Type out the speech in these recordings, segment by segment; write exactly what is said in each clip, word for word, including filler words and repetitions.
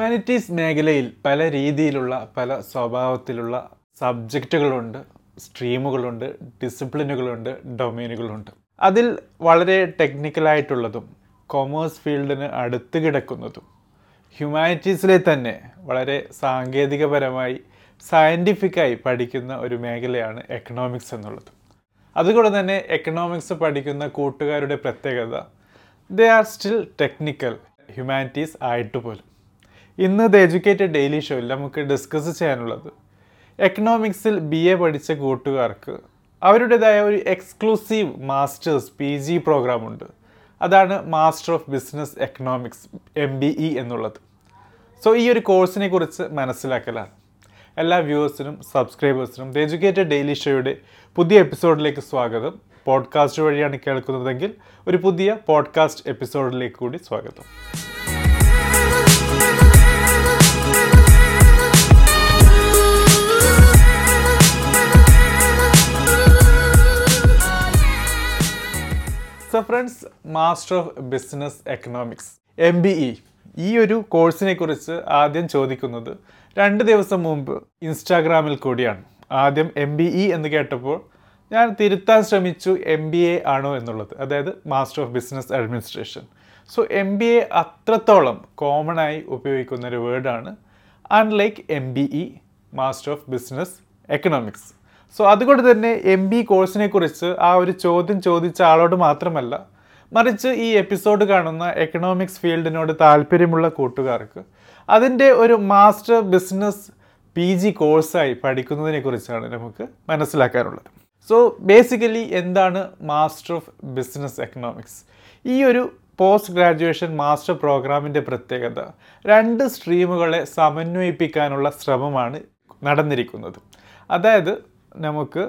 Humanities മേഖലയിൽ പല രീതിയിലുള്ള പല സ്വഭാവത്തിലുള്ള സബ്ജക്റ്റുകളുണ്ട്, സ്ട്രീമുകളുണ്ട്, ഡിസിപ്ലിനുകളുണ്ട്, ഡൊമൈനുകളുണ്ട്. അതിൽ വളരെ ടെക്നിക്കലായിട്ടുള്ളതും കൊമേഴ്സ് ഫീൽഡിന് അടുത്ത് കിടക്കുന്നതും ഹ്യൂമാനിറ്റീസിലെ തന്നെ വളരെ സാങ്കേതികപരമായി സയൻറ്റിഫിക്കായി പഠിക്കുന്ന ഒരു മേഖലയാണ് എക്കണോമിക്സ് എന്നുള്ളത്. അതുകൊണ്ട് തന്നെ എക്കണോമിക്സ് പഠിക്കുന്ന കൂട്ടുകാരുടെ പ്രത്യേകത they are still technical humanities ആയിട്ട് പോലും. ഇന്ന് ദ എജ്യൂക്കേറ്റഡ് ഡെയിലി ഷോയിൽ നമുക്ക് ഡിസ്കസ് ചെയ്യാനുള്ളത് എക്കണോമിക്സിൽ ബി എ പഠിച്ച കൂട്ടുകാർക്ക് അവരുടേതായ ഒരു എക്സ്ക്ലൂസീവ് മാസ്റ്റേഴ്സ് പി ജി പ്രോഗ്രാമുണ്ട്. അതാണ് master of business economics M B E എന്നുള്ളത്. സോ ഈ ഒരു കോഴ്സിനെ കുറിച്ച് മനസ്സിലാക്കലാണ്. എല്ലാ വ്യൂവേഴ്സിനും സബ്സ്ക്രൈബേഴ്സിനും ദ എജ്യൂക്കേറ്റഡ് ഡെയിലി ഷോയുടെ പുതിയ എപ്പിസോഡിലേക്ക് സ്വാഗതം. പോഡ്കാസ്റ്റ് വഴിയാണ് കേൾക്കുന്നതെങ്കിൽ ഒരു പുതിയ പോഡ്കാസ്റ്റ് എപ്പിസോഡിലേക്ക് കൂടി സ്വാഗതം. So friends, master of business economics M B E ഈ ഒരു കോഴ്സിനെ കുറിച്ച് ആദ്യം ചോദിക്കുന്നത് രണ്ട് ദിവസം മുമ്പ് ഇൻസ്റ്റാഗ്രാമിൽ കൂടിയാണ്. ആദ്യം എം ബി ഇ എന്ന് കേട്ടപ്പോൾ ഞാൻ തിരുത്താൻ ശ്രമിച്ചു, എം ബി എ ആണോ എന്നുള്ളത്, അതായത് master of business administration. So M B A അത്രത്തോളം കോമണായി ഉപയോഗിക്കുന്നൊരു വേർഡാണ്, unlike M B E master of business economics. So അതുകൊണ്ട് തന്നെ എം ബി കോഴ്സിനെ കുറിച്ച് ആ ഒരു ചോദ്യം ചോദിച്ച ആളോട് മാത്രമല്ല, മറിച്ച് ഈ എപ്പിസോഡ് കാണുന്ന എക്കണോമിക്സ് ഫീൽഡിനോട് താല്പര്യമുള്ള കൂട്ടുകാർക്ക് അതിൻ്റെ ഒരു മാസ്റ്റർ ബിസിനസ് പി ജി കോഴ്സായി പഠിക്കുന്നതിനെ കുറിച്ചാണ് നമുക്ക് മനസ്സിലാക്കാനുള്ളത്. സോ ബേസിക്കലി എന്താണ് മാസ്റ്റർ ഓഫ് ബിസിനസ് എക്കണോമിക്സ്? ഈ ഒരു പോസ്റ്റ് ഗ്രാജുവേഷൻ മാസ്റ്റർ പ്രോഗ്രാമിൻ്റെ പ്രത്യേകത രണ്ട് സ്ട്രീമുകളെ സമന്വയിപ്പിക്കാനുള്ള ശ്രമമാണ് നടന്നിരിക്കുന്നത്. അതായത് നമുക്ക്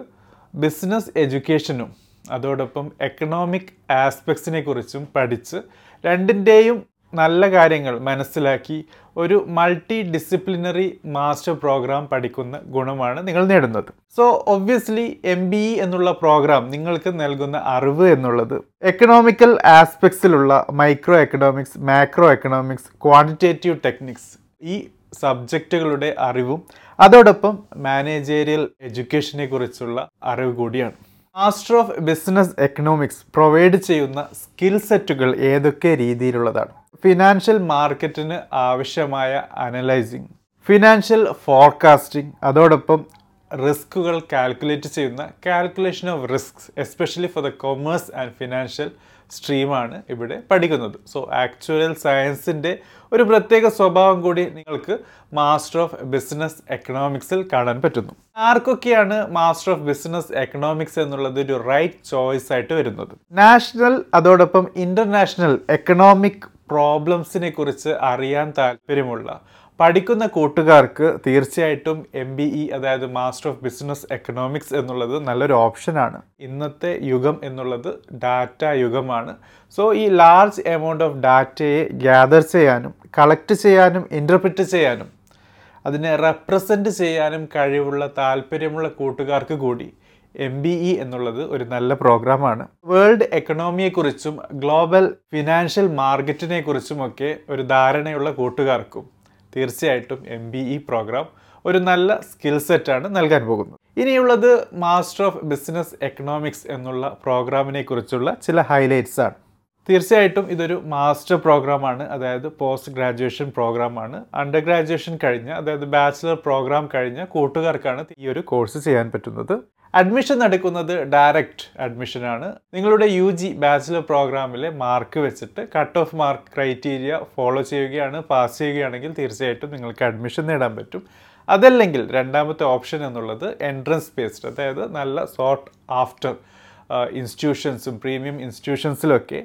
ബിസിനസ് എഡ്യൂക്കേഷനും അതോടൊപ്പം എക്കണോമിക് ആസ്പെക്ട്സിനെ കുറിച്ചും പഠിച്ച് രണ്ടിൻ്റെയും നല്ല കാര്യങ്ങൾ മനസ്സിലാക്കി ഒരു മൾട്ടി ഡിസിപ്ലിനറി മാസ്റ്റർ പ്രോഗ്രാം പഠിക്കുന്ന ഗുണമാണ് നിങ്ങൾ നേടുന്നത്. So obviously M B E എന്നുള്ള പ്രോഗ്രാം നിങ്ങൾക്ക് നൽകുന്ന അറിവ് എന്നുള്ളത് എക്കണോമിക്കൽ ആസ്പെക്ട്സിലുള്ള micro economics, macro economics, quantitative techniques ഈ സബ്ജക്റ്റുകളുടെ അറിവും അതോടൊപ്പം മാനേജേറിയൽ എഡ്യൂക്കേഷനെ കുറിച്ചുള്ള അറിവ് കൂടിയാണ്. Master of business economics provide ചെയ്യുന്ന സ്കിൽ സെറ്റുകൾ ഏതൊക്കെ രീതിയിലുള്ളതാണ്? ഫിനാൻഷ്യൽ മാർക്കറ്റിന് ആവശ്യമായ അനലൈസിങ്, ഫിനാൻഷ്യൽ ഫോർകാസ്റ്റിംഗ്, അതോടൊപ്പം റിസ്കുകൾ കാൽക്കുലേറ്റ് ചെയ്യുന്ന calculation of risks, especially for the commerce and financial സ്ട്രീമാണ് ഇവിടെ പഠിക്കുന്നത്. സോ ആക്ച്വൽ സയൻസിൻ്റെ ഒരു പ്രത്യേക സ്വഭാവം കൂടി നിങ്ങൾക്ക് മാസ്റ്റർ ഓഫ് ബിസിനസ് എക്കണോമിക്സിൽ കാണാൻ പറ്റുന്നു. ആർക്കൊക്കെയാണ് മാസ്റ്റർ ഓഫ് ബിസിനസ് എക്കണോമിക്സ് എന്നുള്ളത് ഒരു റൈറ്റ് ചോയ്സ് ആയിട്ട് വരുന്നത്? നാഷണൽ അതോടൊപ്പം ഇൻ്റർനാഷണൽ എക്കണോമിക് പ്രോബ്ലംസിനെ കുറിച്ച് അറിയാൻ താല്പര്യമുള്ള പഠിക്കുന്ന കൂട്ടുകാർക്ക് തീർച്ചയായിട്ടും എം ബി ഇ, അതായത് മാസ്റ്റർ ഓഫ് ബിസിനസ് എക്കണോമിക്സ് എന്നുള്ളത് നല്ലൊരു ഓപ്ഷനാണ്. ഇന്നത്തെ യുഗം എന്നുള്ളത് ഡാറ്റ യുഗമാണ്. സോ ഈ ലാർജ് എമൗണ്ട് ഓഫ് ഡാറ്റയെ ഗ്യാദർ ചെയ്യാനും കളക്ട് ചെയ്യാനും ഇൻ്റർപ്രിറ്റ് ചെയ്യാനും അതിനെ റെപ്രസെൻറ്റ് ചെയ്യാനും കഴിവുള്ള താല്പര്യമുള്ള കൂട്ടുകാർക്ക് കൂടി എം ബി ഇ എന്നുള്ളത് ഒരു നല്ല പ്രോഗ്രാമാണ്. വേൾഡ് എക്കണോമിയെക്കുറിച്ചും ഗ്ലോബൽ ഫിനാൻഷ്യൽ മാർക്കറ്റിനെക്കുറിച്ചുമൊക്കെ ഒരു ധാരണയുള്ള കൂട്ടുകാർക്കും തീർച്ചയായിട്ടും എം ബി ഇ പ്രോഗ്രാം ഒരു നല്ല സ്കിൽ സെറ്റാണ് നൽകാൻ പോകുന്നത്. ഇനിയുള്ളത് മാസ്റ്റർ ഓഫ് ബിസിനസ് എക്കണോമിക്സ് എന്നുള്ള പ്രോഗ്രാമിനെ കുറിച്ചുള്ള ചില ഹൈലൈറ്റ്സ് ആണ്. തീർച്ചയായിട്ടും ഇതൊരു മാസ്റ്റർ പ്രോഗ്രാമാണ്, അതായത് പോസ്റ്റ് ഗ്രാജുവേഷൻ പ്രോഗ്രാമാണ്. അണ്ടർ ഗ്രാജുവേഷൻ കഴിഞ്ഞ, അതായത് ബാച്ചിലർ പ്രോഗ്രാം കഴിഞ്ഞ കൂട്ടുകാർക്കാണ് ഈ ഒരു കോഴ്സ് ചെയ്യാൻ പറ്റുന്നത്. അഡ്മിഷൻ നടക്കുന്നത് ഡയറക്റ്റ് അഡ്മിഷനാണ്. നിങ്ങളുടെ യു ജി ബാച്ചിലർ പ്രോഗ്രാമിലെ മാർക്ക് വെച്ചിട്ട് cut off mark criteria follow ചെയ്യുകയാണ് പാസ് ചെയ്യുകയാണെങ്കിൽ തീർച്ചയായിട്ടും നിങ്ങൾക്ക് അഡ്മിഷൻ നേടാൻ പറ്റും. അതല്ലെങ്കിൽ രണ്ടാമത്തെ ഓപ്ഷൻ എന്നുള്ളത് എൻട്രൻസ് ബേസ്ഡ്, അതായത് നല്ല സോർട്ട് ആഫ്റ്റർ ഇൻസ്റ്റിറ്റ്യൂഷൻസും പ്രീമിയം ഇൻസ്റ്റിറ്റ്യൂഷൻസിലൊക്കെ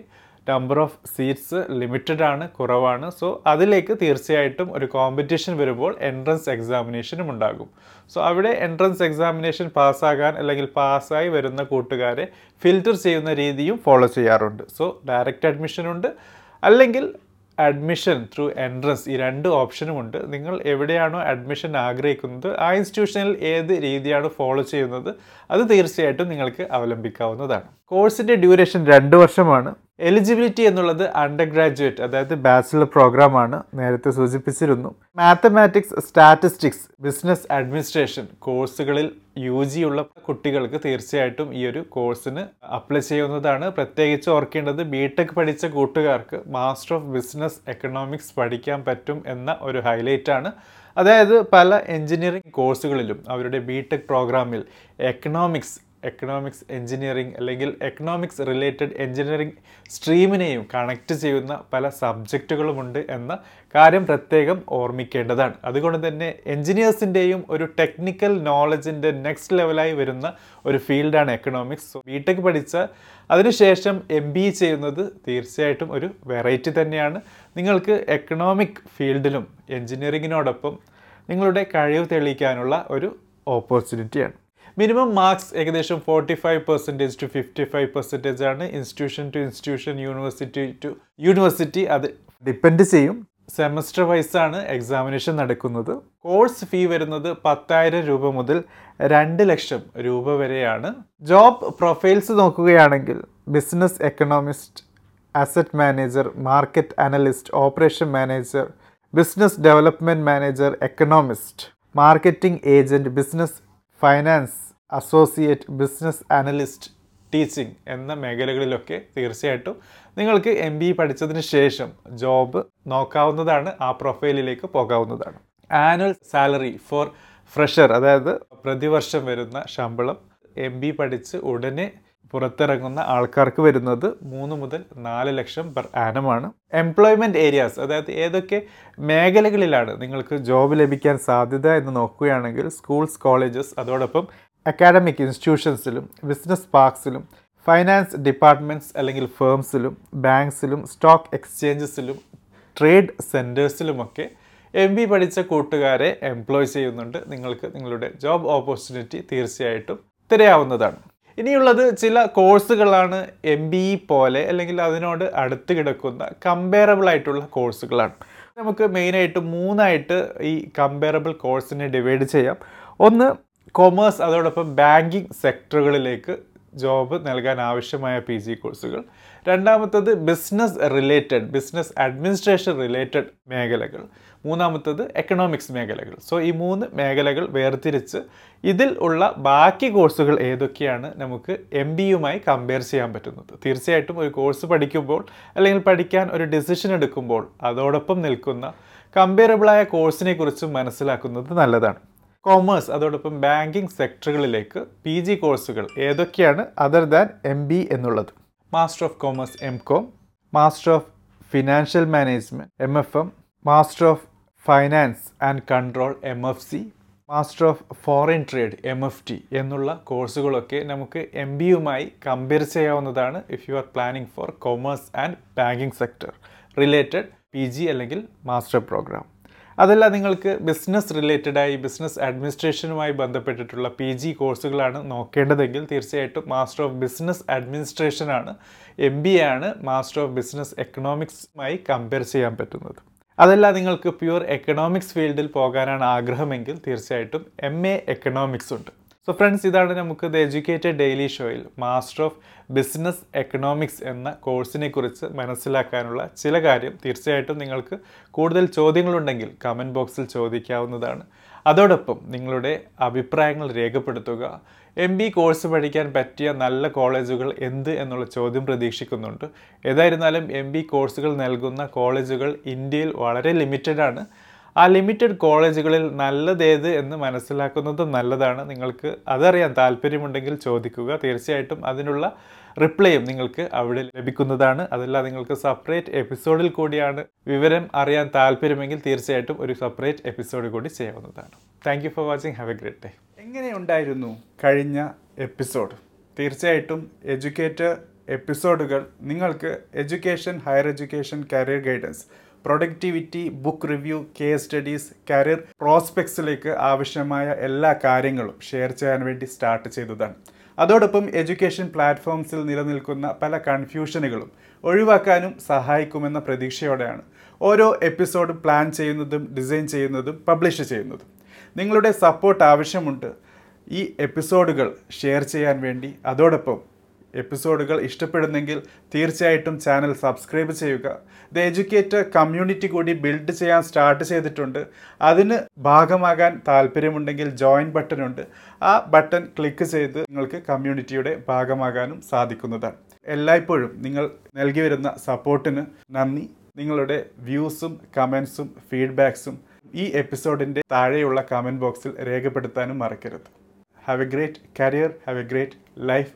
നമ്പർ ഓഫ് സീറ്റ്സ് ലിമിറ്റഡ് ആണ്, കുറവാണ്. സോ അതിലേക്ക് തീർച്ചയായിട്ടും ഒരു കോമ്പറ്റീഷൻ വരുമ്പോൾ എൻട്രൻസ് എക്സാമിനേഷനും ഉണ്ടാകും. സോ അവിടെ എൻട്രൻസ് എക്സാമിനേഷൻ പാസ്സാകാൻ അല്ലെങ്കിൽ പാസ്സായി വരുന്ന കൂട്ടുകാരെ ഫിൽറ്റർ ചെയ്യുന്ന രീതിയും ഫോളോ ചെയ്യാറുണ്ട്. സോ ഡയറക്റ്റ് അഡ്മിഷനുണ്ട്, അല്ലെങ്കിൽ അഡ്മിഷൻ ത്രൂ എൻട്രൻസ്, ഈ രണ്ട് ഓപ്ഷനുമുണ്ട്. നിങ്ങൾ എവിടെയാണോ അഡ്മിഷൻ ആഗ്രഹിക്കുന്നത് ആ ഇൻസ്റ്റിറ്റ്യൂഷനിൽ ഏത് രീതിയാണ് ഫോളോ ചെയ്യുന്നത് അത് തീർച്ചയായിട്ടും നിങ്ങൾക്ക് അവലംബിക്കാവുന്നതാണ്. കോഴ്സിൻ്റെ ഡ്യൂറേഷൻ രണ്ട് വർഷമാണ്. എലിജിബിലിറ്റി എന്നുള്ളത് അണ്ടർ ഗ്രാജുവേറ്റ് അതായത് ബാച്ചിലർ പ്രോഗ്രാമാണ്, നേരത്തെ സൂചിപ്പിച്ചിരുന്നു. മാത്തമാറ്റിക്സ്, സ്റ്റാറ്റിസ്റ്റിക്സ്, ബിസിനസ് അഡ്മിനിസ്ട്രേഷൻ കോഴ്സുകളിൽ യു ജി ഉള്ള കുട്ടികൾക്ക് തീർച്ചയായിട്ടും ഈ ഒരു കോഴ്സിന് അപ്ലൈ ചെയ്യുന്നതാണ്. പ്രത്യേകിച്ച് ഓർക്കേണ്ടത് ബി ടെക് പഠിച്ച കൂട്ടുകാർക്ക് മാസ്റ്റർ ഓഫ് ബിസിനസ് എക്കണോമിക്സ് പഠിക്കാൻ പറ്റും എന്ന ഒരു ഹൈലൈറ്റാണ്. അതായത് പല എൻജിനീയറിംഗ് കോഴ്സുകളിലും അവരുടെ ബി ടെക് പ്രോഗ്രാമിൽ എക്കണോമിക്സ് എക്കണോമിക്സ് എൻജിനീയറിംഗ് അല്ലെങ്കിൽ എക്കണോമിക്സ് റിലേറ്റഡ് എൻജിനീയറിംഗ് സ്ട്രീമിനെയും കണക്റ്റ് ചെയ്യുന്ന പല സബ്ജക്റ്റുകളുമുണ്ട് എന്ന കാര്യം പ്രത്യേകം ഓർമ്മിക്കേണ്ടതാണ്. അതുകൊണ്ട് തന്നെ എൻജിനീയേഴ്സിൻ്റെയും ഒരു ടെക്നിക്കൽ നോളജിൻ്റെ നെക്സ്റ്റ് ലെവലായി വരുന്ന ഒരു ഫീൽഡാണ് എക്കണോമിക്സ്. സോ ബി ടെക് പഠിച്ച അതിനുശേഷം എം ബി എ ചെയ്യുന്നത് തീർച്ചയായിട്ടും ഒരു വെറൈറ്റി തന്നെയാണ്. നിങ്ങൾക്ക് എക്കണോമിക് ഫീൽഡിലും എൻജിനീയറിങ്ങിനോടൊപ്പം നിങ്ങളുടെ കഴിവ് തെളിയിക്കാനുള്ള ഒരു ഓപ്പർച്യൂണിറ്റിയാണ്. മിനിമം മാർക്സ് ഏകദേശം forty five percentage to fifty five percentage ആണ്. Institution to institution, university to university അത് ഡിപ്പെൻഡ് ചെയ്യും. സെമസ്റ്റർ വൈസാണ് എക്സാമിനേഷൻ നടക്കുന്നത്. കോഴ്സ് ഫീ വരുന്നത് പത്തായിരം രൂപ മുതൽ രണ്ട് ലക്ഷം രൂപ വരെയാണ്. ജോബ് പ്രൊഫൈൽസ് നോക്കുകയാണെങ്കിൽ business economist, asset manager, market analyst, operation manager, business development manager, economist, marketing agent, business finance associate, business analyst, teaching എന്ന മേഖലകളിലൊക്കെ തീർച്ചയായിട്ടും നിങ്ങൾക്ക് എം ബി എ പഠിച്ചതിന് ശേഷം ജോബ് നോക്കാവുന്നതാണ്, ആ പ്രൊഫൈലിലേക്ക് പോകാവുന്നതാണ്. ആനുവൽ സാലറി ഫോർ ഫ്രഷർ, അതായത് പ്രതിവർഷം വരുന്ന ശമ്പളം എം ബി എ പഠിച്ച് ഉടനെ പുറത്തിറങ്ങുന്ന ആൾക്കാർക്ക് വരുന്നത് മൂന്ന് മുതൽ നാല് ലക്ഷം പെർ ആനമാണ്. എംപ്ലോയ്മെൻറ്റ് ഏരിയാസ്, അതായത് ഏതൊക്കെ മേഖലകളിലാണ് നിങ്ങൾക്ക് ജോബ് ലഭിക്കാൻ സാധ്യത എന്ന് നോക്കുകയാണെങ്കിൽ സ്കൂൾസ്, കോളേജസ്, അതോടൊപ്പം അക്കാഡമിക് ഇൻസ്റ്റിറ്റ്യൂഷൻസിലും ബിസിനസ് പാർക്സിലും ഫൈനാൻസ് ഡിപ്പാർട്ട്മെൻറ്റ്സ് അല്ലെങ്കിൽ ഫേംസിലും ബാങ്ക്സിലും സ്റ്റോക്ക് എക്സ്ചേഞ്ചസിലും ട്രേഡ് സെൻറ്റേഴ്സിലുമൊക്കെ എം ബി പഠിച്ച കൂട്ടുകാരെ എംപ്ലോയ് ചെയ്യുന്നുണ്ട്. നിങ്ങൾക്ക് നിങ്ങളുടെ ജോബ് ഓപ്പർച്യൂണിറ്റി തീർച്ചയായിട്ടും തിരയാവുന്നതാണ്. ഇനിയുള്ളത് ചില കോഴ്സുകളാണ് എം ബി ഇ പോലെ അല്ലെങ്കിൽ അതിനോട് അടുത്ത് കിടക്കുന്ന കമ്പയറബിൾ ആയിട്ടുള്ള കോഴ്സുകളാണ്. നമുക്ക് മെയിനായിട്ട് മൂന്നായിട്ട് ഈ കമ്പയറബിൾ കോഴ്സിനെ ഡിവൈഡ് ചെയ്യാം. ഒന്ന് കൊമേഴ്സ്, അതോടൊപ്പം ബാങ്കിങ് സെക്ടറുകളിലേക്ക് ജോബ് നൽകാൻ ആവശ്യമായ പി ജി കോഴ്സുകൾ. രണ്ടാമത്തത് business related, business administration related മേഖലകൾ. മൂന്നാമത്തത് എക്കണോമിക്സ് മേഖലകൾ. സോ ഈ മൂന്ന് മേഖലകൾ വേർതിരിച്ച് ഇതിൽ ഉള്ള ബാക്കി കോഴ്സുകൾ ഏതൊക്കെയാണ് നമുക്ക് എം ബി യുമായി കമ്പയർ ചെയ്യാൻ പറ്റുന്നത്. തീർച്ചയായിട്ടും ഒരു കോഴ്സ് പഠിക്കുമ്പോൾ അല്ലെങ്കിൽ പഠിക്കാൻ ഒരു ഡിസിഷൻ എടുക്കുമ്പോൾ അതോടൊപ്പം നിൽക്കുന്ന കമ്പയറബിളായ കോഴ്സിനെ കുറിച്ച് മനസ്സിലാക്കുന്നത് നല്ലതാണ്. കൊമേഴ്സ് അതോടൊപ്പം ബാങ്കിങ് സെക്ടറുകളിലേക്ക് പി ജി കോഴ്സുകൾ ഏതൊക്കെയാണ് അതർ ദാൻ എം ബി എന്നുള്ളത്? Master of commerce M com, master of financial management M F M, master of finance and control M F C, master of foreign trade M F T എന്നുള്ള കോഴ്സുകളൊക്കെ നമുക്ക് M B യുമായി compare ചെയ്യാവുന്നതാണ് if you are planning for commerce and banking sector related P G അല്ലെങ്കിൽ master program. അതല്ല, നിങ്ങൾക്ക് business റിലേറ്റഡായി business അഡ്മിനിസ്ട്രേഷനുമായി ബന്ധപ്പെട്ടിട്ടുള്ള P G കോഴ്സുകളാണ് നോക്കേണ്ടതെങ്കിൽ തീർച്ചയായിട്ടും മാസ്റ്റർ ഓഫ് ബിസിനസ് അഡ്മിനിസ്ട്രേഷനാണ്, എം ബി എ ആണ് മാസ്റ്റർ ഓഫ് ബിസിനസ് എക്കണോമിക്സുമായി കമ്പയർ ചെയ്യാൻ പറ്റുന്നത്. അതല്ല, നിങ്ങൾക്ക് പ്യുവർ എക്കണോമിക്സ് ഫീൽഡിൽ പോകാനാണ് ആഗ്രഹമെങ്കിൽ തീർച്ചയായിട്ടും എം എ എക്കണോമിക്സ് ഉണ്ട്. സോ ഫ്രണ്ട്സ്, ഇതാണ് നമുക്ക് ദ എജ്യൂക്കേറ്റഡ് ഡെയിലി ഷോയിൽ മാസ്റ്റർ ഓഫ് ബിസിനസ് എക്കണോമിക്സ് എന്ന കോഴ്സിനെ കുറിച്ച് മനസ്സിലാക്കാനുള്ള ചില കാര്യം. തീർച്ചയായിട്ടും നിങ്ങൾക്ക് കൂടുതൽ ചോദ്യങ്ങളുണ്ടെങ്കിൽ കമൻറ്റ് ബോക്സിൽ ചോദിക്കാവുന്നതാണ്. അതോടൊപ്പം നിങ്ങളുടെ അഭിപ്രായങ്ങൾ രേഖപ്പെടുത്തുക. എം ബി കോഴ്സ് പഠിക്കാൻ പറ്റിയ നല്ല കോളേജുകൾ എന്ത് എന്നുള്ള ചോദ്യം പ്രതീക്ഷിക്കുന്നുണ്ട്. ഏതായിരുന്നാലും എം ബി കോഴ്സുകൾ നൽകുന്ന കോളേജുകൾ ഇന്ത്യയിൽ വളരെ ലിമിറ്റഡാണ്. ആ ലിമിറ്റഡ് കോളേജുകളിൽ നല്ലതേത് എന്ന് മനസ്സിലാക്കുന്നത് നല്ലതാണ്. നിങ്ങൾക്ക് അതറിയാൻ താല്പര്യമുണ്ടെങ്കിൽ ചോദിക്കുക. തീർച്ചയായിട്ടും അതിനുള്ള റിപ്ലൈയും നിങ്ങൾക്ക് അവിടെ ലഭിക്കുന്നതാണ്. അതല്ല, നിങ്ങൾക്ക് സെപ്പറേറ്റ് എപ്പിസോഡിൽ കൂടിയാണ് വിവരം അറിയാൻ താല്പര്യമെങ്കിൽ തീർച്ചയായിട്ടും ഒരു സെപ്പറേറ്റ് എപ്പിസോഡ് കൂടി ചെയ്യാവുന്നതാണ്. Thank you for watching. Have a great day. എങ്ങനെയുണ്ടായിരുന്നു കഴിഞ്ഞ എപ്പിസോഡ്? തീർച്ചയായിട്ടും എഡ്യൂക്കേറ്റർ എപ്പിസോഡുകൾ നിങ്ങൾക്ക് education, higher education, career guidance, productivity, book review, case studies, career പ്രോസ്പെക്ട്സിലേക്ക് ആവശ്യമായ എല്ലാ കാര്യങ്ങളും ഷെയർ ചെയ്യാൻ വേണ്ടി സ്റ്റാർട്ട് ചെയ്തതാണ്. അതോടൊപ്പം എഡ്യൂക്കേഷൻ പ്ലാറ്റ്ഫോംസിൽ നിലനിൽക്കുന്ന പല കൺഫ്യൂഷനുകളും ഒഴിവാക്കാനും സഹായിക്കുമെന്ന പ്രതീക്ഷയോടെയാണ് ഓരോ എപ്പിസോഡും പ്ലാൻ ചെയ്യുന്നതും ഡിസൈൻ ചെയ്യുന്നതും പബ്ലിഷ് ചെയ്യുന്നതും. നിങ്ങളുടെ സപ്പോർട്ട് ആവശ്യമുണ്ട് ഈ എപ്പിസോഡുകൾ ഷെയർ ചെയ്യാൻ വേണ്ടി. അതോടൊപ്പം എപ്പിസോഡുകൾ ഇഷ്ടപ്പെടുന്നെങ്കിൽ തീർച്ചയായിട്ടും ചാനൽ സബ്സ്ക്രൈബ് ചെയ്യുക. ദ എഡ്യൂക്കേറ്റർ കമ്മ്യൂണിറ്റി കൂടി ബിൽഡ് ചെയ്യാൻ സ്റ്റാർട്ട് ചെയ്തിട്ടുണ്ട്. അതിന് ഭാഗമാകാൻ താല്പര്യമുണ്ടെങ്കിൽ ജോയിൻ ബട്ടനുണ്ട്. ആ ബട്ടൺ ക്ലിക്ക് ചെയ്ത് നിങ്ങൾക്ക് കമ്മ്യൂണിറ്റിയുടെ ഭാഗമാകാനും സാധിക്കുന്നതാണ്. എല്ലായ്പ്പോഴും നിങ്ങൾ നൽകി വരുന്ന സപ്പോർട്ടിന് നന്ദി. നിങ്ങളുടെ വ്യൂസും കമൻസും ഫീഡ്ബാക്സും ഈ എപ്പിസോഡിൻ്റെ താഴെയുള്ള കമൻറ്റ് ബോക്സിൽ രേഖപ്പെടുത്താനും മറക്കരുത്. Have a great career, have a great life.